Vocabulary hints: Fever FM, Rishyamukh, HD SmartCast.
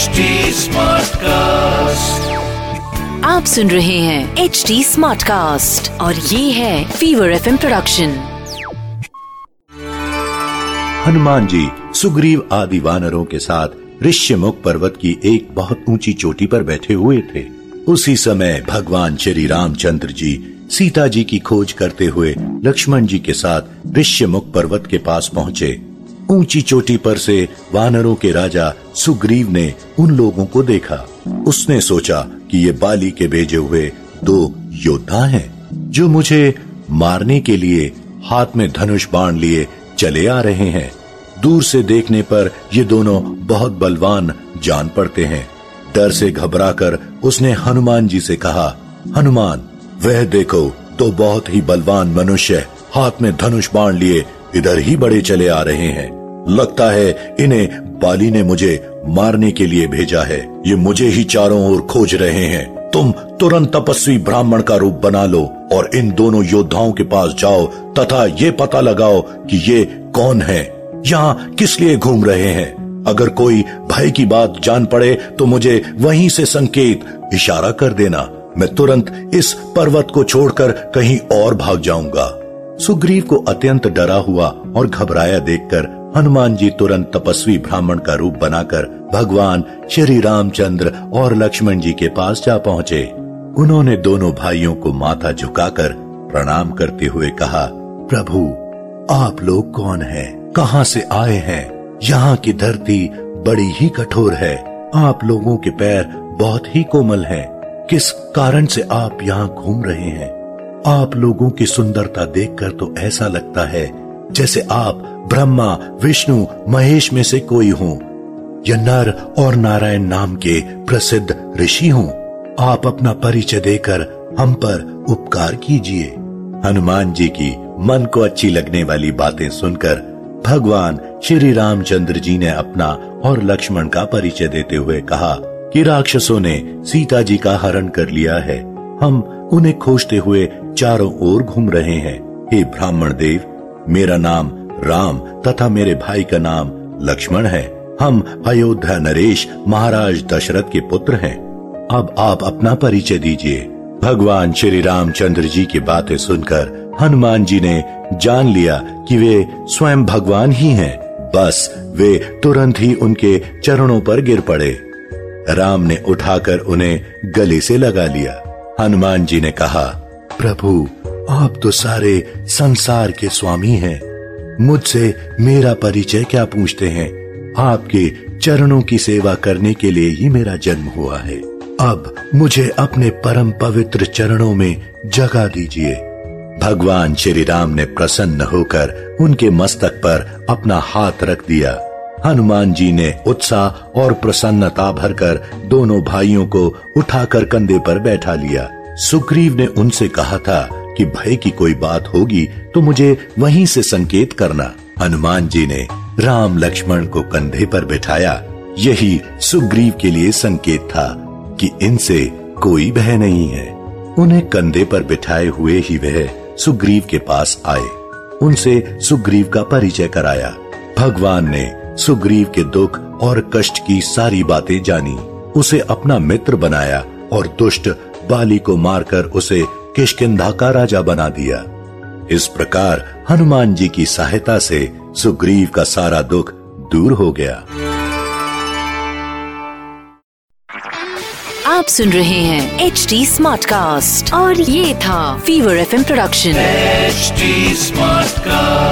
Smart cast, आप सुन रहे हैं HD स्मार्ट कास्ट और ये है fever FM production. Hanuman ji Sugriva आदि वानरों के साथ ऋष्यमुख पर्वत की एक बहुत ऊंची चोटी पर बैठे हुए थे। उसी समय भगवान श्री रामचंद्र जी सीता जी की खोज करते हुए लक्ष्मण जी के साथ ऋष्यमुख पर्वत के पास पहुँचे। ऊंची चोटी पर से वानरों के राजा सुग्रीव ने उन लोगों को देखा। उसने सोचा कि ये बाली के भेजे हुए दो योद्धा हैं, जो मुझे मारने के लिए हाथ में धनुष बाण लिए चले आ रहे हैं। दूर से देखने पर ये दोनों बहुत बलवान जान पड़ते हैं। डर से घबराकर उसने हनुमान जी से कहा, हनुमान वह देखो तो बहुत ही बलवान मनुष्य हाथ में धनुष बाण लिए इधर ही बड़े चले आ रहे हैं। लगता है इन्हें बाली ने मुझे मारने के लिए भेजा है। ये मुझे ही चारों ओर खोज रहे हैं। तुम तुरंत तपस्वी ब्राह्मण का रूप बना लो और इन दोनों योद्धाओं के पास जाओ तथा ये पता लगाओ कि ये कौन है, यहाँ किस लिए घूम रहे हैं। अगर कोई भय की बात जान पड़े तो मुझे वहीं से संकेत इशारा कर देना। मैं तुरंत इस पर्वत को छोड़कर कहीं और भाग जाऊंगा। सुग्रीव को अत्यंत डरा हुआ और घबराया देखकर हनुमान जी तुरंत तपस्वी ब्राह्मण का रूप बनाकर भगवान श्री रामचंद्र और लक्ष्मण जी के पास जा पहुँचे। उन्होंने दोनों भाइयों को माथा झुकाकर प्रणाम करते हुए कहा, प्रभु आप लोग कौन हैं? कहाँ से आए हैं? यहाँ की धरती बड़ी ही कठोर है। आप लोगों के पैर बहुत ही कोमल हैं। किस कारण से आप यहाँ घूम रहे हैं? आप लोगों की सुंदरता देखकर तो ऐसा लगता है जैसे आप ब्रह्मा विष्णु महेश में से कोई हों या नर और नारायण नाम के प्रसिद्ध ऋषि हों। आप अपना परिचय देकर हम पर उपकार कीजिए। हनुमान जी की मन को अच्छी लगने वाली बातें सुनकर भगवान श्री रामचंद्र जी ने अपना और लक्ष्मण का परिचय देते हुए कहा कि राक्षसों ने सीता जी का हरण कर लिया है। हम उन्हें खोजते हुए चारों ओर घूम रहे हैं। हे ब्राह्मण देव, मेरा नाम राम तथा मेरे भाई का नाम लक्ष्मण है। हम अयोध्या नरेश महाराज दशरथ के पुत्र हैं। अब आप अपना परिचय दीजिए। भगवान श्री रामचंद्र जी की बातें सुनकर हनुमान जी ने जान लिया कि वे स्वयं भगवान ही हैं। बस वे तुरंत ही उनके चरणों पर गिर पड़े। राम ने उठाकर उन्हें गले से लगा लिया। हनुमान जी ने कहा, प्रभु आप तो सारे संसार के स्वामी हैं। मुझसे मेरा परिचय क्या पूछते हैं? आपके चरणों की सेवा करने के लिए ही मेरा जन्म हुआ है। अब मुझे अपने परम पवित्र चरणों में जगह दीजिए। भगवान श्री राम ने प्रसन्न होकर उनके मस्तक पर अपना हाथ रख दिया। हनुमान जी ने उत्साह और प्रसन्नता भरकर दोनों भाइयों को उठाकर कंधे पर बैठा लिया। सुग्रीव ने उनसे कहा था कि भय की कोई बात होगी तो मुझे वहीं से संकेत करना। हनुमान जी ने राम लक्ष्मण को कंधे पर बिठाया। यही सुग्रीव के लिए संकेत था कि इनसे कोई भय नहीं है। उन्हें कंधे पर बिठाए हुए ही वह सुग्रीव के पास आए। उनसे सुग्रीव का परिचय कराया। भगवान ने सुग्रीव के दुख और कष्ट की सारी बातें जानी, उसे अपना मित्र बनाया और दुष्ट बाली को मारकर उसे किष्किंधा का राजा बना दिया। इस प्रकार हनुमान जी की सहायता से सुग्रीव का सारा दुख दूर हो गया। आप सुन रहे हैं HD SmartCast और ये था fever FM production. HD SmartCast।